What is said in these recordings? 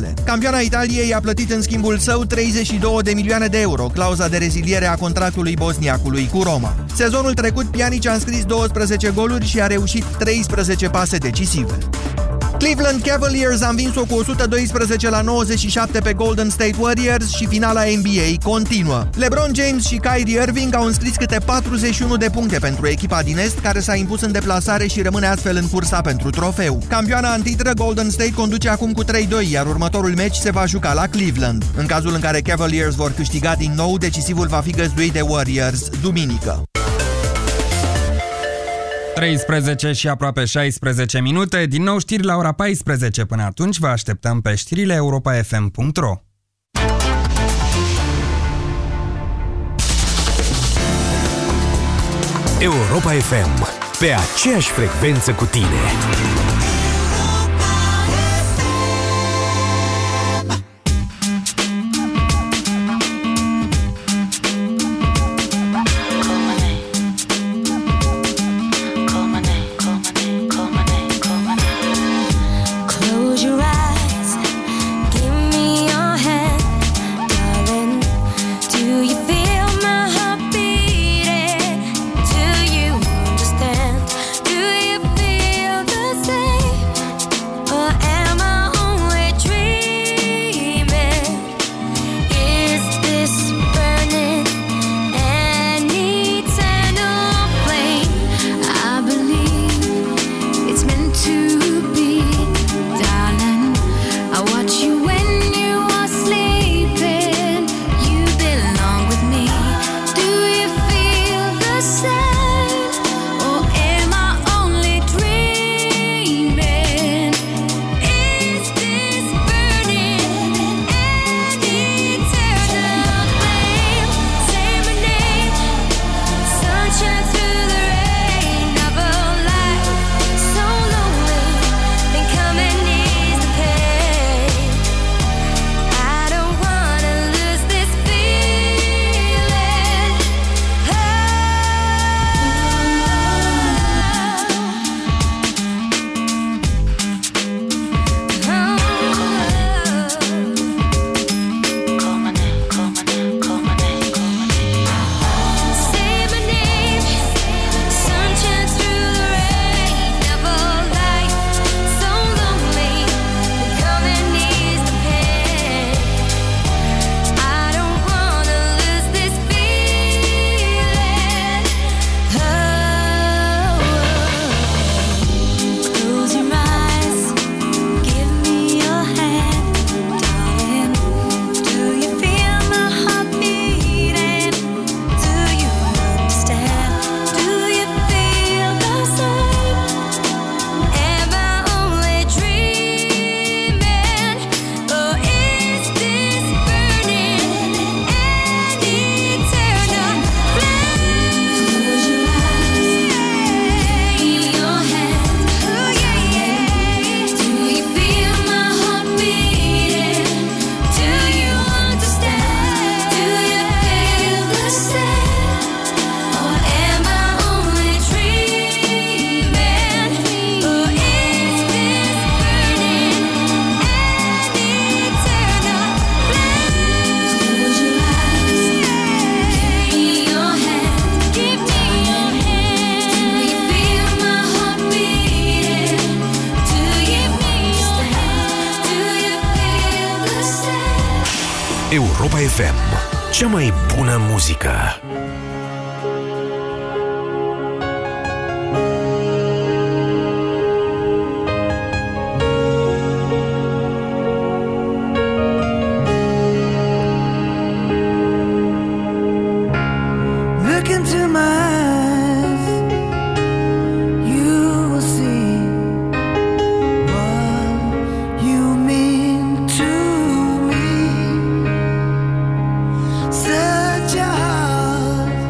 sale. Campioana Italiei a plătit în schimbul său 32 de milioane de euro, clauza de reziliere a contractului bosniacului cu Roma. Sezonul trecut, Pjanic a înscris 12 goluri și a reușit 13 pase decisive. Cleveland Cavaliers a învins-o cu 112-97 pe Golden State Warriors și finala NBA continuă. LeBron James și Kyrie Irving au înscris câte 41 de puncte pentru echipa din Est, care s-a impus în deplasare și rămâne astfel în cursa pentru trofeu. Campioana în titră, Golden State, conduce acum cu 3-2, iar următorul meci se va juca la Cleveland. În cazul în care Cavaliers vor câștiga din nou, decisivul va fi găzduit de Warriors duminică. 13 și aproape 16 minute, din nou știri la ora 14. Până atunci vă așteptăm pe știrile europafm.ro. Europa FM, pe aceeași frecvență cu tine. Cea mai bună muzică. Your heart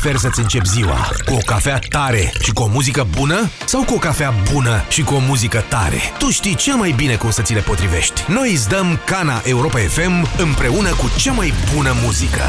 preferi să-ți începi ziua? Cu o cafea tare și cu o muzică bună? Sau cu o cafea bună și cu o muzică tare? Tu știi cel mai bine cum să ți le potrivești. Noi îți dăm Cana Europa FM împreună cu cea mai bună muzică.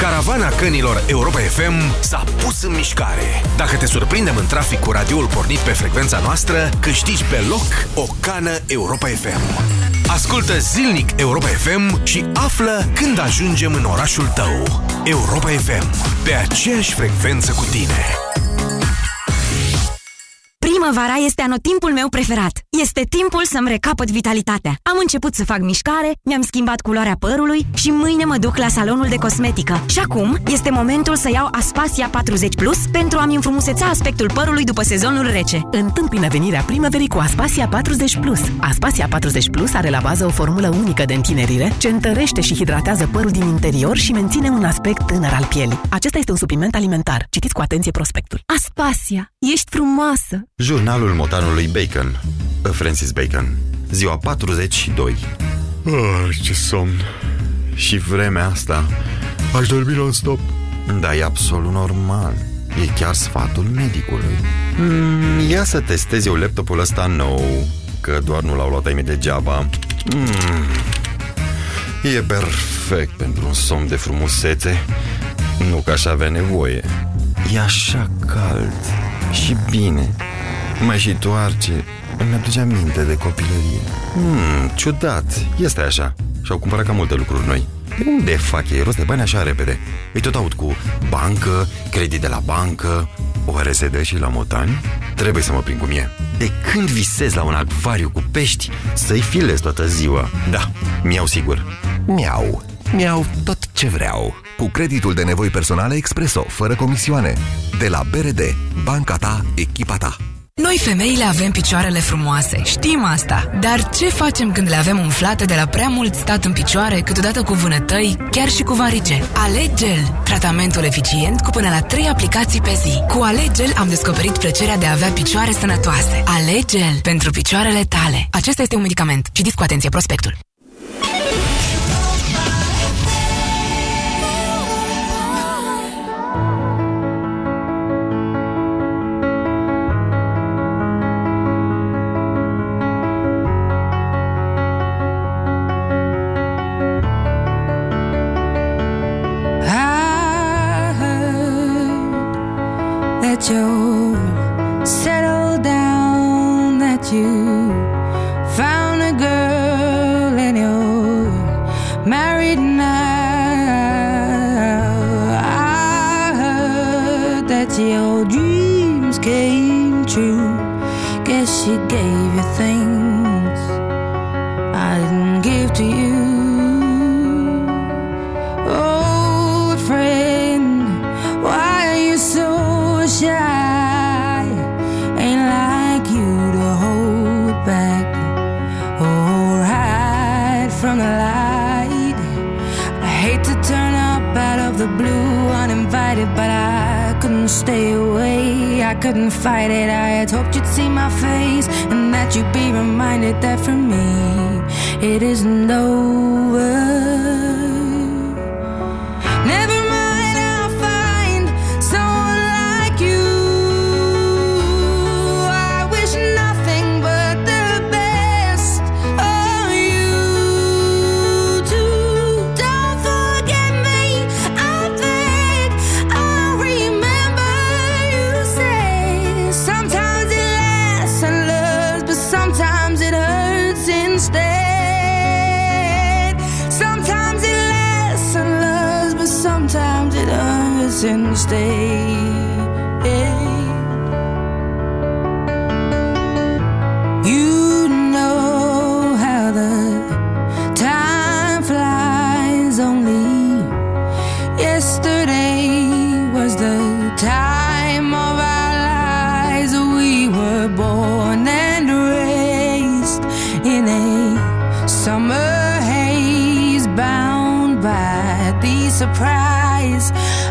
Caravana cănilor Europa FM s-a pus în mișcare. Dacă te surprindem în trafic cu radioul pornit pe frecvența noastră, câștigi pe loc o cană Europa FM. Ascultă zilnic Europa FM și află când ajungem în orașul tău. Europa FM, pe aceeași frecvență cu tine. Primăvara este anotimpul meu preferat. Este timpul să-mi recapăt vitalitatea. Am început să fac mișcare, mi-am schimbat culoarea părului și mâine mă duc la salonul de cosmetică. Și acum este momentul să iau Aspasia 40 Plus pentru a-mi înfrumuseța aspectul părului după sezonul rece. Întâmpină venirea primăverii cu Aspasia 40 Plus. Aspasia 40 Plus are la bază o formulă unică de întinerire ce întărește și hidratează părul din interior și menține un aspect tânăr al pielii. Acesta este un supliment alimentar. Citiți cu atenție prospectul. Aspasia, ești frumoasă! Jurnalul motanului Bacon, Francis Bacon, ziua 42. Ce somn! Și vremea asta, aș dormi non-stop. Da, e absolut normal. E chiar sfatul medicului. Ia să testez eu laptopul ăsta nou, că doar nu l-au luat ai mei degeaba. E perfect pentru un somn de frumusețe. Nu că aș avea nevoie. E așa cald și bine. Mai și toarce. Îmi aduce aminte de copilărie. Ciudat, este așa. Și-au cumpărat cam multe lucruri noi. De unde fac ei rost de bani așa repede? Îi tot aud cu bancă, credit de la bancă. O RSD și la motani? Trebuie să mă prind cum e. De când visez la un acvariu cu pești, să-i filez toată ziua. Da, mi-au sigur. Mi-au tot ce vreau. Cu creditul de nevoi personale Expresso, fără comisioane. De la BRD, banca ta, echipa ta. Noi femeile avem picioarele frumoase, știm asta. Dar ce facem când le avem umflate de la prea mult stat în picioare, câteodată cu vânătăi, chiar și cu varice? Alegel, tratamentul eficient cu până la 3 aplicații pe zi. Cu Alegel am descoperit plăcerea de a avea picioare sănătoase. Alegel, pentru picioarele tale. Acesta este un medicament. Citiți cu atenție prospectul.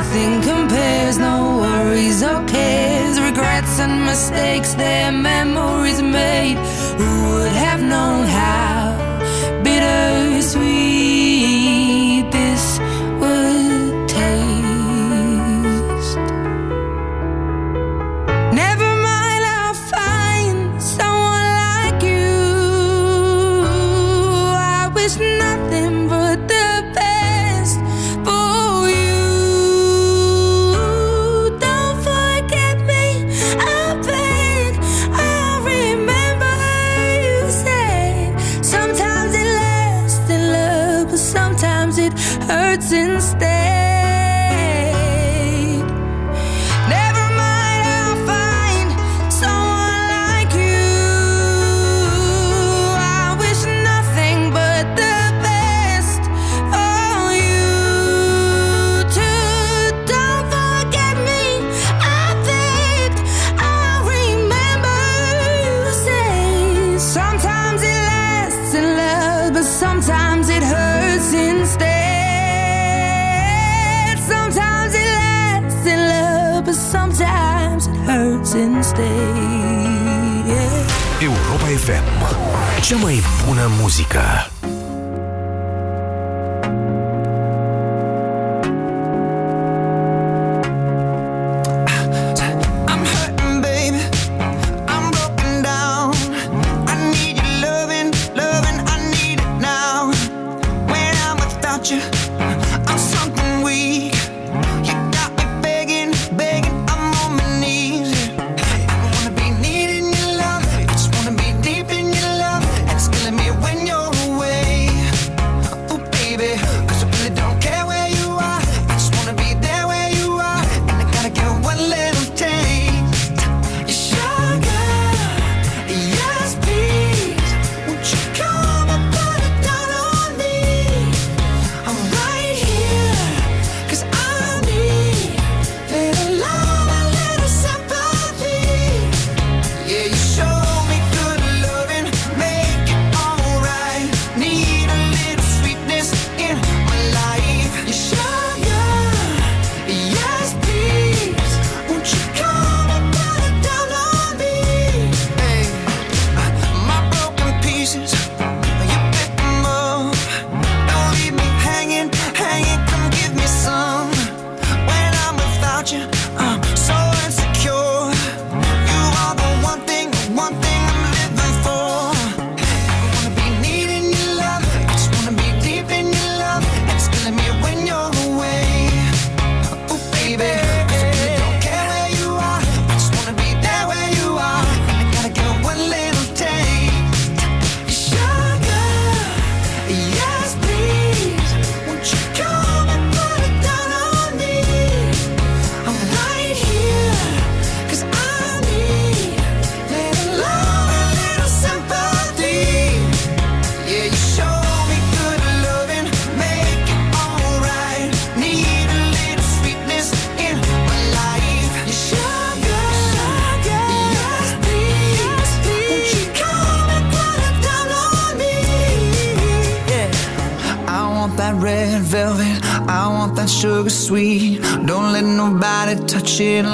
Nothing compares, no worries or cares, regrets and mistakes, their memories made. Who would have known how bittersweet this would taste? Never mind, I'll find someone like you. I wish nothing but the best for. Europa FM, cea mai bună muzică.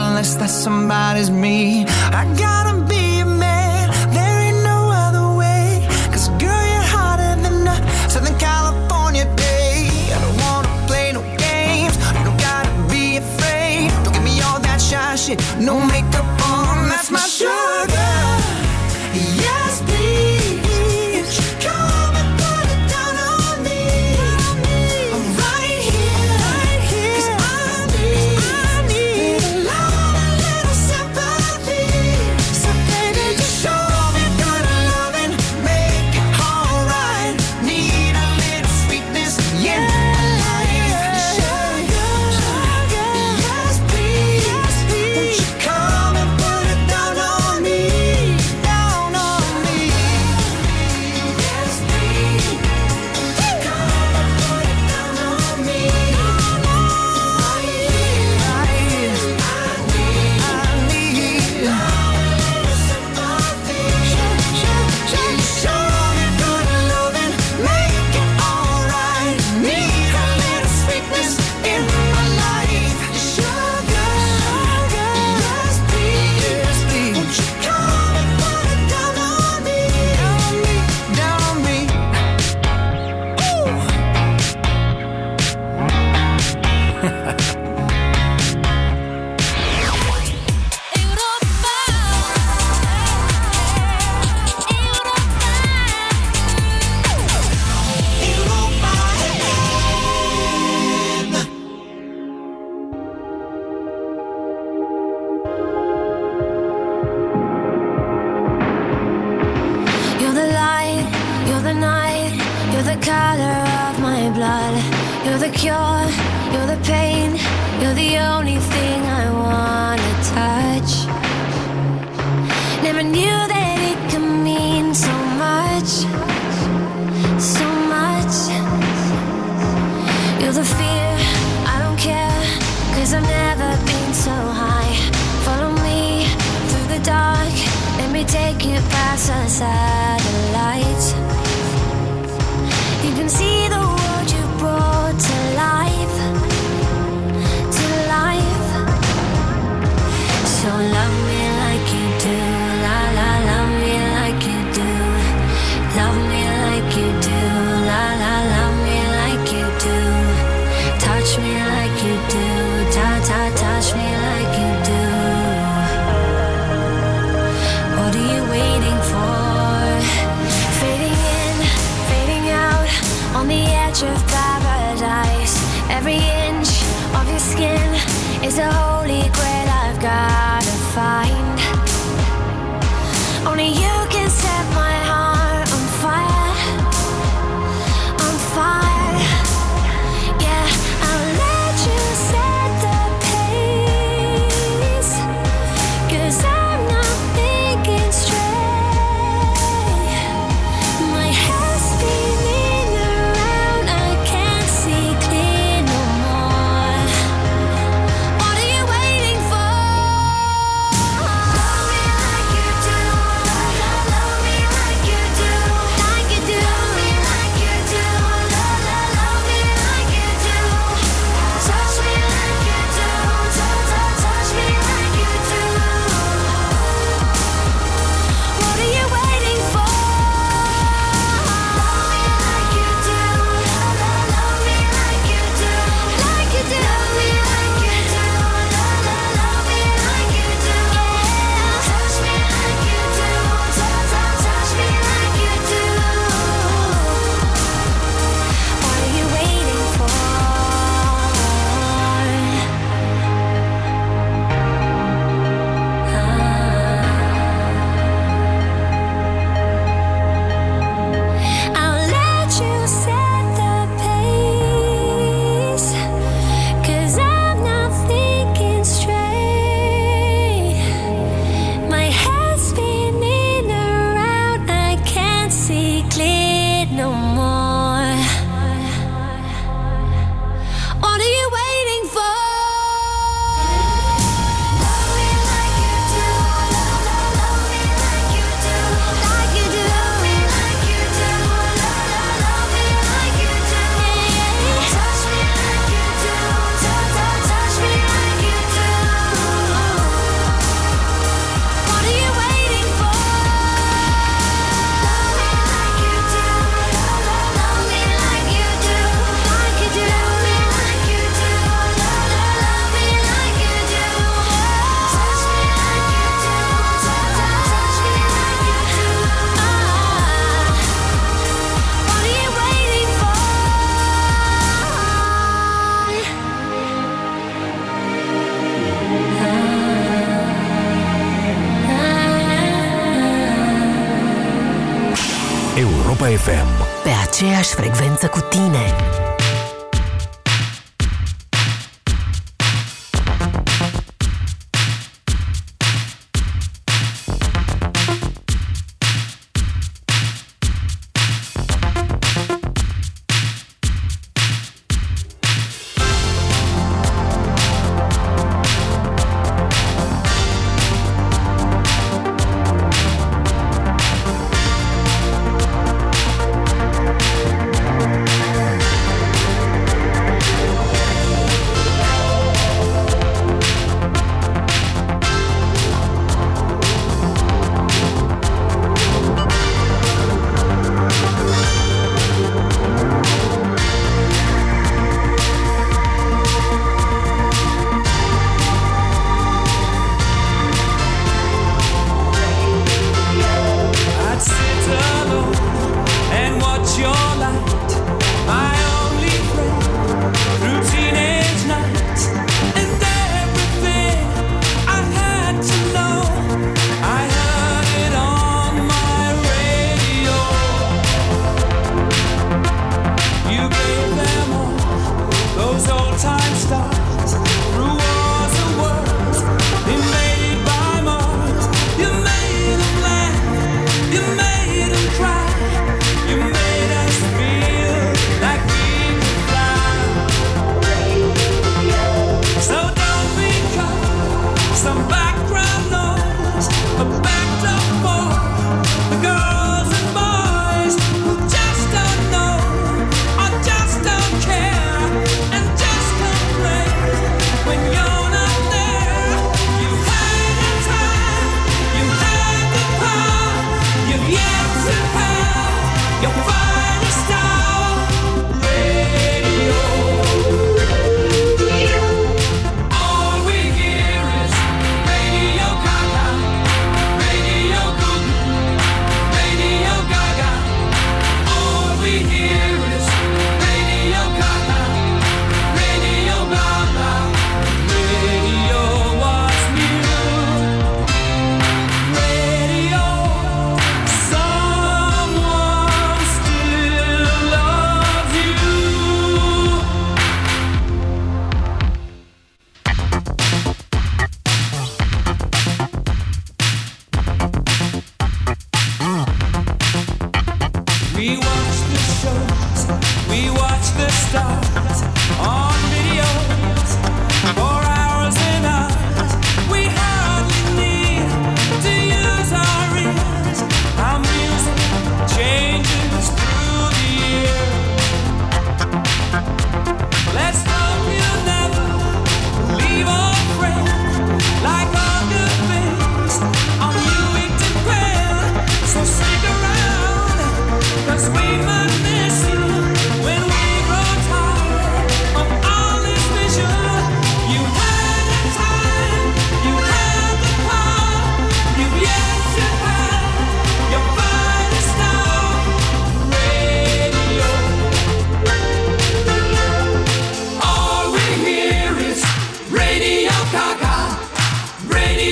Unless that somebody's me, I gotta be a man. There ain't no other way. 'Cause girl, you're hotter than a Southern California day. I don't wanna play no games. You don't gotta be afraid. Don't give me all that shy shit. No makeup on, that's my sugar. Yes, please. color of my blood. You're the cure, you're the pain, you're the only thing I wanna touch. Never knew that it could mean so much, so much. You're the fear, I don't care, 'cause I've never been so high. Follow me through the dark, let me take you past the satellites. You can see the world you brought to life, to life. So love me like you do, la la, love me like you do, love me like you do, la la, love me like you do, touch me like you do, ta ta, touch me like you do. What are you waiting for? Fading in, fading out, on the edge of paradise. Every inch of your skin is a holy grail I've gotta find. Only you can set my heart on fire, on fire. Yeah, I'll let you set the pace, 'cause I'm not thinking straight. My head's spinning around, I can't see clear no more. What are you waiting for? Love me like you do, love me like you do, like you do, love me like you do, love me like you do, touch me like you do, touch me like you do. What are you waiting for? Love me like you do, love me like you do, like you do, love me like you do, love me like you do, touch me like you do, touch me like you do. What are you waiting for? I'll let you set the pace, 'cause I'm not thinking straight. My head's spinning around, I can't see clear no more. What are you waiting for? Love me like you do, love me like you do, like you do, love me like you do, love me like you do, touch me like you do, touch me like you do. What are you waiting for? Love me like you do, love me like you do, like you do, love me like you do, love me like you do, touch me like you do, touch me like you do. What are you waiting for? Europa FM. Pe aceeași frecvență cu tine.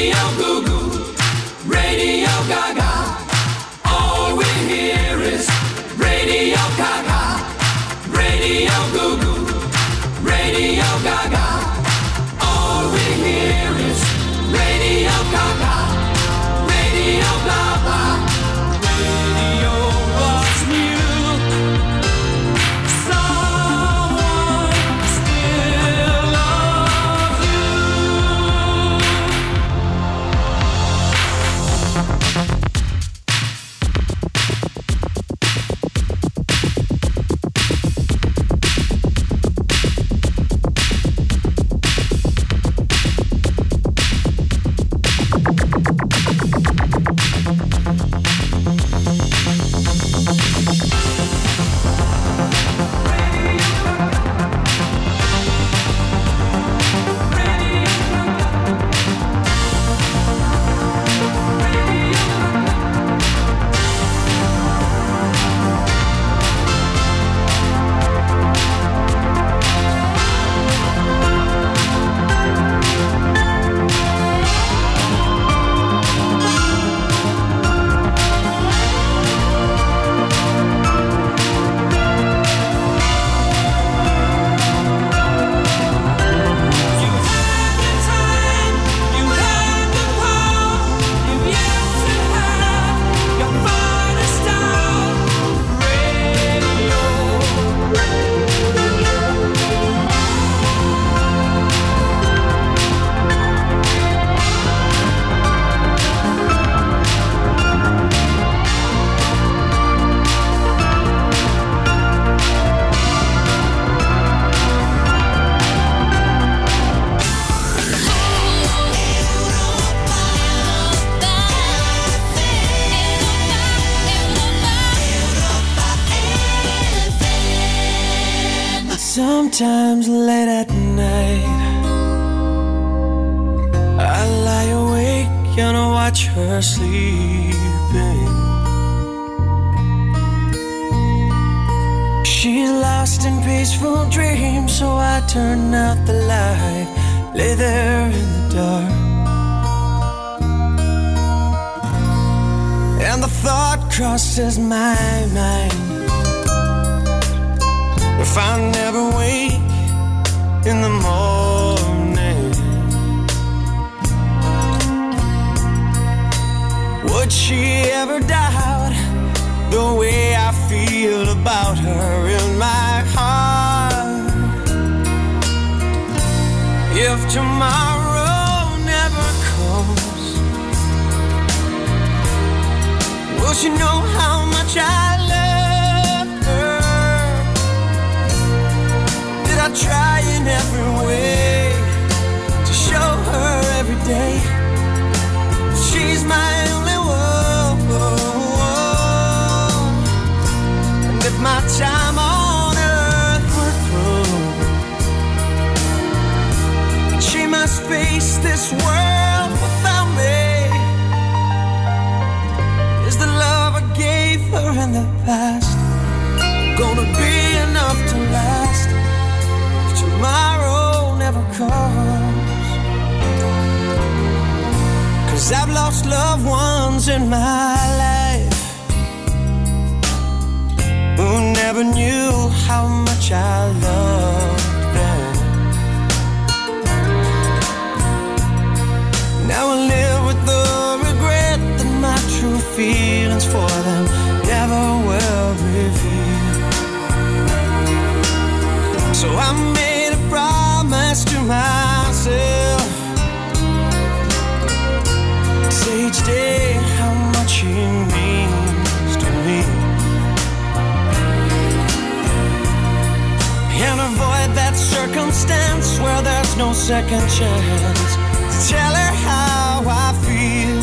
Radio Goo Goo, Radio Gaga. All we hear is Radio Gaga, Radio Goo Goo, Radio Gaga. All we hear is Radio Gaga, Radio Gaga. Radio was mute. Someone still loves Sometimes late at night I lie awake and I watch her sleeping. She's lost in peaceful dreams, so I turn out the light, lay there in the dark, and the thought crosses my mind, if I never wake in the morning, would she ever doubt the way I feel about her in my heart? If tomorrow never comes, will she know how much I trying every way to show her every day she's my only one. And if my time on earth were through, she must face this world without me. Is the love I gave her in the past gonna be enough to last? Tomorrow never comes, 'cause I've lost loved ones in my life who never knew how much I loved them. Now I live with the regret that my true feelings for them never were revealed. So I made to myself, say each day how much he means to me, and avoid that circumstance where there's no second chance to tell her how I feel.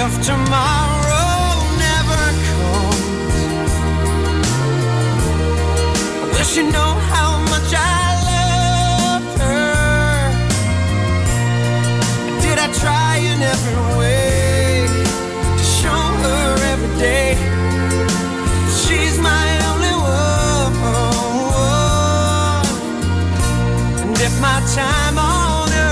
If tomorrow never comes, will she know how much I loved her? Did I try in every way to show her every day she's my only one? And if my time on earth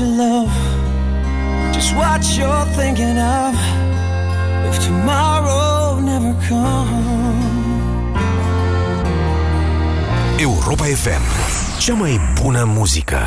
about your love, just what you're thinking of, if tomorrow never comes. Europa FM, cea mai bună muzică.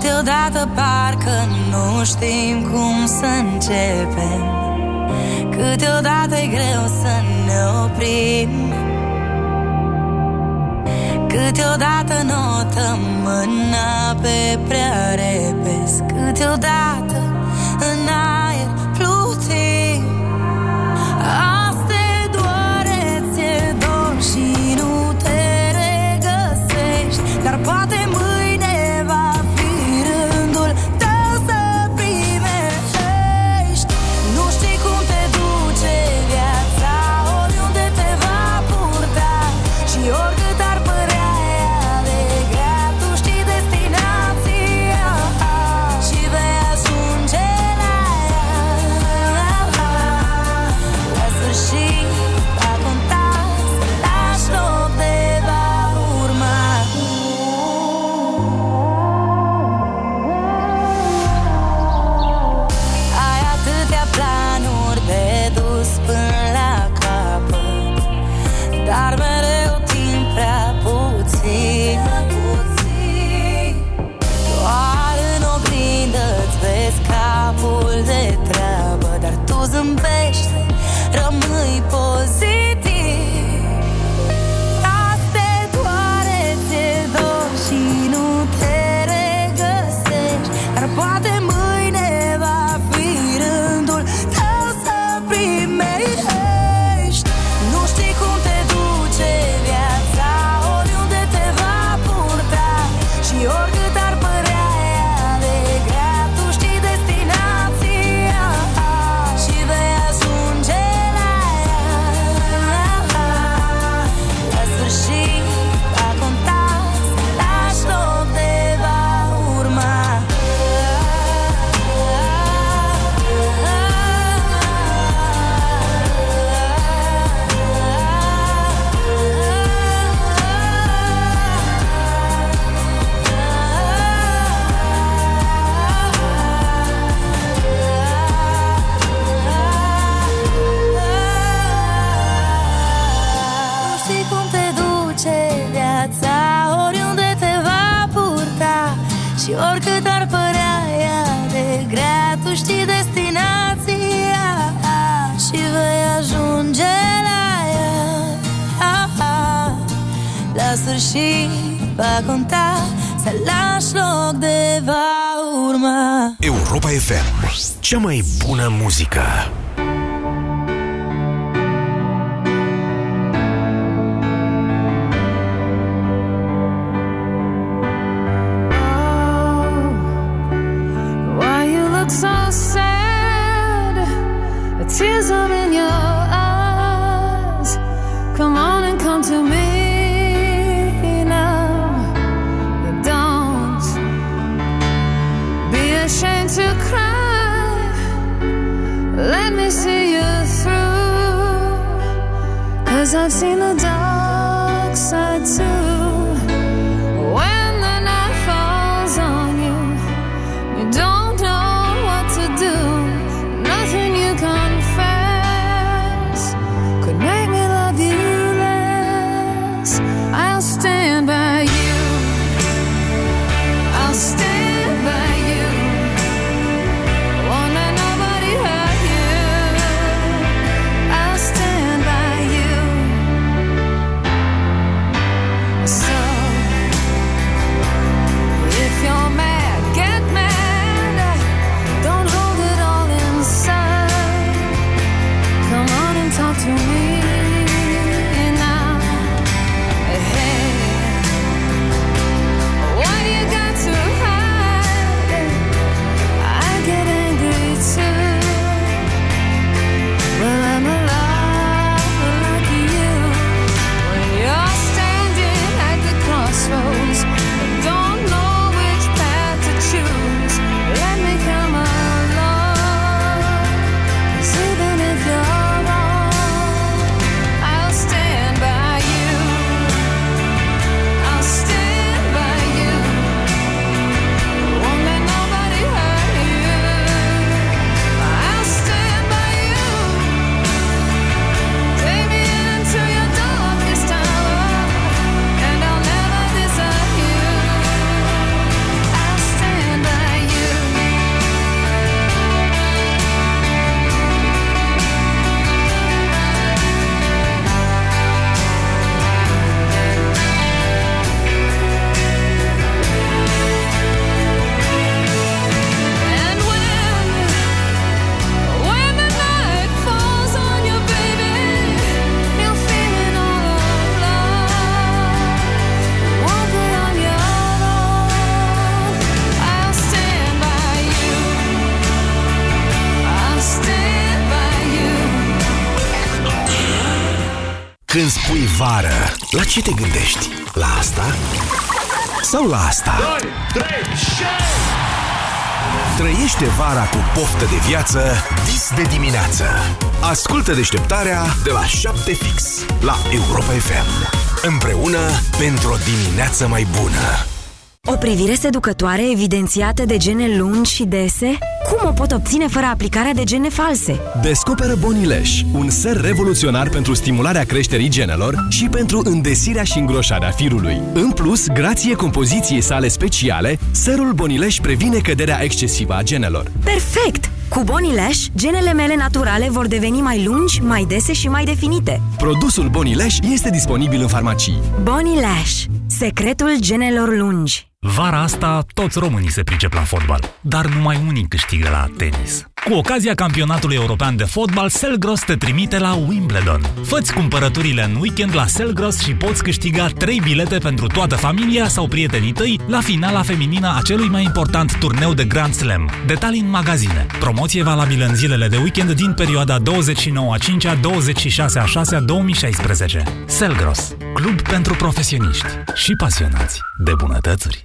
Câteodată parcă nu știm cum să începem, câteodată e greu să ne oprim, Câteodată notăm mâna pe prea repezi, câteodată în aer plutii. Azi te doare, ți-e dor și nu te regăsești, dar poate mâine va fi rândul tău să primești. Nu știi cum te duce viața, oriunde te va purta și oriunde. Și va conta să lași loc de va urma. Europa FM, cea mai bună muzică. Oh, why you look so sad, the tears are in your eyes. Come on and come to me. Ashamed to cry, let me see you through, 'cause I've seen the dark side too. When the night falls on you, you don't know what to do. Nothing you confess could make me love you less. I'll stand by you, I'll stand by you. Când spui vară, la ce te gândești? La asta? Sau la asta? 2, 3, 6! Trăiește vara cu poftă de viață, vis de dimineață. Ascultă deșteptarea de la 7 fix, la Europa FM. Împreună pentru o dimineață mai bună. O privire seducătoare evidențiată de gene lungi și dese? Cum o pot obține fără aplicarea de gene false? Descoperă BoniLash, un ser revoluționar pentru stimularea creșterii genelor și pentru îndesirea și îngroșarea firului. În plus, grație compoziției sale speciale, serul BoniLash previne căderea excesivă a genelor. Perfect! Cu BoniLash, genele mele naturale vor deveni mai lungi, mai dese și mai definite. Produsul BoniLash este disponibil în farmacii. BoniLash, secretul genelor lungi. Vara asta, toți românii se pricep la fotbal, dar numai unii câștigă la tenis. Cu ocazia campionatului european de fotbal, Selgros te trimite la Wimbledon. Fă-ți cumpărăturile în weekend la Selgros și poți câștiga 3 bilete pentru toată familia sau prietenii tăi la finala feminină a celui mai important turneu de Grand Slam. Detalii în magazine. Promoție valabilă în zilele de weekend din perioada 29/5-26/6/2016. Selgros, club pentru profesioniști și pasionați de bunătățuri.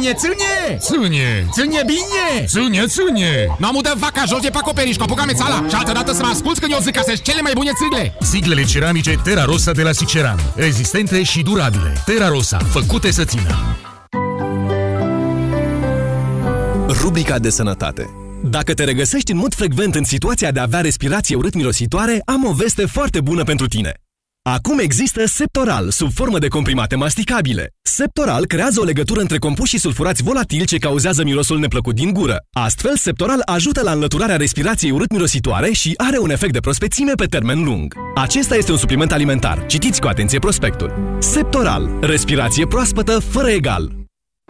Ține, ține! Ține! Ține bine! Ține, ține! N-am udat vaca jos de pe acoperiș, cu apucam țala! Și altă dată să mă asculți când eu zic că sunt cele mai bune țigle! Țiglele ceramice Terra Rossa de la Siceram. Rezistente și durabile. Terra Rossa. Făcute să țină. Rubrica de sănătate. Dacă te regăsești în mod frecvent în situația de a avea respirație urât-mirositoare, am o veste foarte bună pentru tine. Acum există SEPTORAL, sub formă de comprimate masticabile. SEPTORAL creează o legătură între compuși și sulfurați volatili ce cauzează mirosul neplăcut din gură. Astfel, SEPTORAL ajută la înlăturarea respirației urât-mirositoare și are un efect de prospețime pe termen lung. Acesta este un supliment alimentar. Citiți cu atenție prospectul. SEPTORAL. Respirație proaspătă fără egal.